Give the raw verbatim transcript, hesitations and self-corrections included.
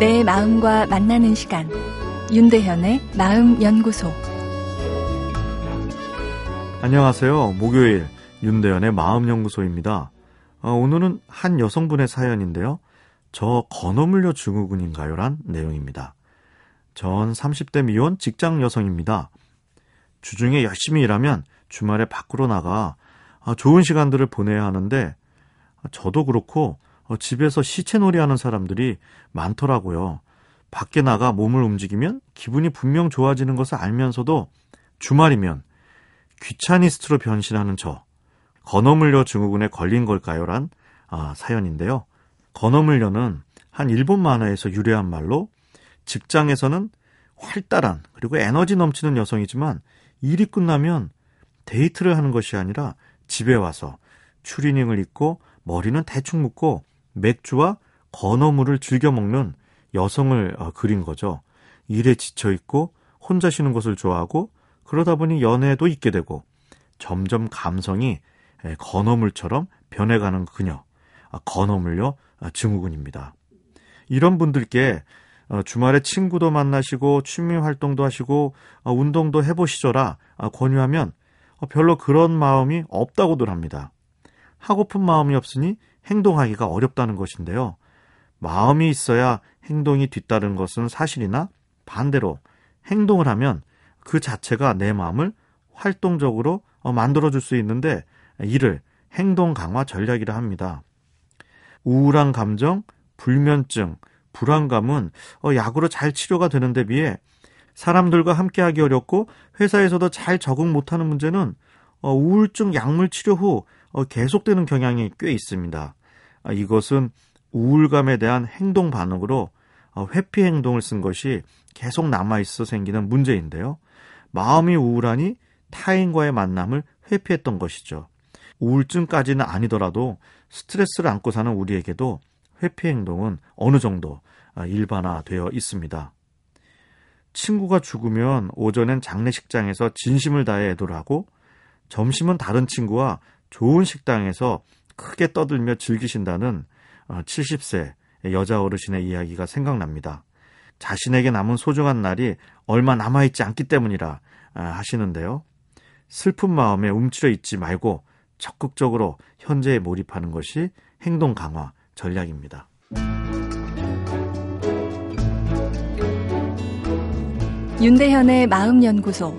내 마음과 만나는 시간, 윤대현의 마음연구소. 안녕하세요. 목요일 윤대현의 마음연구소입니다. 오늘은 한 여성분의 사연인데요. 저 건어물녀 증후군인가요? 란 내용입니다. 전 삼십 대 미혼 직장 여성입니다. 주중에 열심히 일하면 주말에 밖으로 나가 좋은 시간들을 보내야 하는데, 저도 그렇고 집에서 시체놀이하는 사람들이 많더라고요. 밖에 나가 몸을 움직이면 기분이 분명 좋아지는 것을 알면서도 주말이면 귀차니스트로 변신하는 저, 건어물녀 증후군에 걸린 걸까요? 란 아, 사연인데요. 건어물녀는 한 일본 만화에서 유래한 말로, 직장에서는 활달한 그리고 에너지 넘치는 여성이지만 일이 끝나면 데이트를 하는 것이 아니라 집에 와서 추리닝을 입고 머리는 대충 묶고 맥주와 건어물을 즐겨 먹는 여성을 그린 거죠. 일에 지쳐있고 혼자 쉬는 것을 좋아하고, 그러다 보니 연애도 있게 되고, 점점 감성이 건어물처럼 변해가는 그녀, 건어물녀 증후군입니다. 이런 분들께 주말에 친구도 만나시고 취미활동도 하시고 운동도 해보시죠라 권유하면 별로 그런 마음이 없다고들 합니다. 하고픈 마음이 없으니 행동하기가 어렵다는 것인데요. 마음이 있어야 행동이 뒤따른 것은 사실이나, 반대로 행동을 하면 그 자체가 내 마음을 활동적으로 만들어줄 수 있는데, 이를 행동 강화 전략이라 합니다. 우울한 감정, 불면증, 불안감은 약으로 잘 치료가 되는 데 비해 사람들과 함께하기 어렵고 회사에서도 잘 적응 못하는 문제는 우울증 약물 치료 후 계속되는 경향이 꽤 있습니다. 이것은 우울감에 대한 행동 반응으로 회피 행동을 쓴 것이 계속 남아있어 생기는 문제인데요. 마음이 우울하니 타인과의 만남을 회피했던 것이죠. 우울증까지는 아니더라도 스트레스를 안고 사는 우리에게도 회피 행동은 어느 정도 일반화되어 있습니다. 친구가 죽으면 오전엔 장례식장에서 진심을 다해 애도를 하고, 점심은 다른 친구와 좋은 식당에서 크게 떠들며 즐기신다는 칠십 세 여자 어르신의 이야기가 생각납니다. 자신에게 남은 소중한 날이 얼마 남아있지 않기 때문이라 하시는데요. 슬픈 마음에 움츠려 있지 말고 적극적으로 현재에 몰입하는 것이 행동 강화 전략입니다. 윤대현의 마음연구소,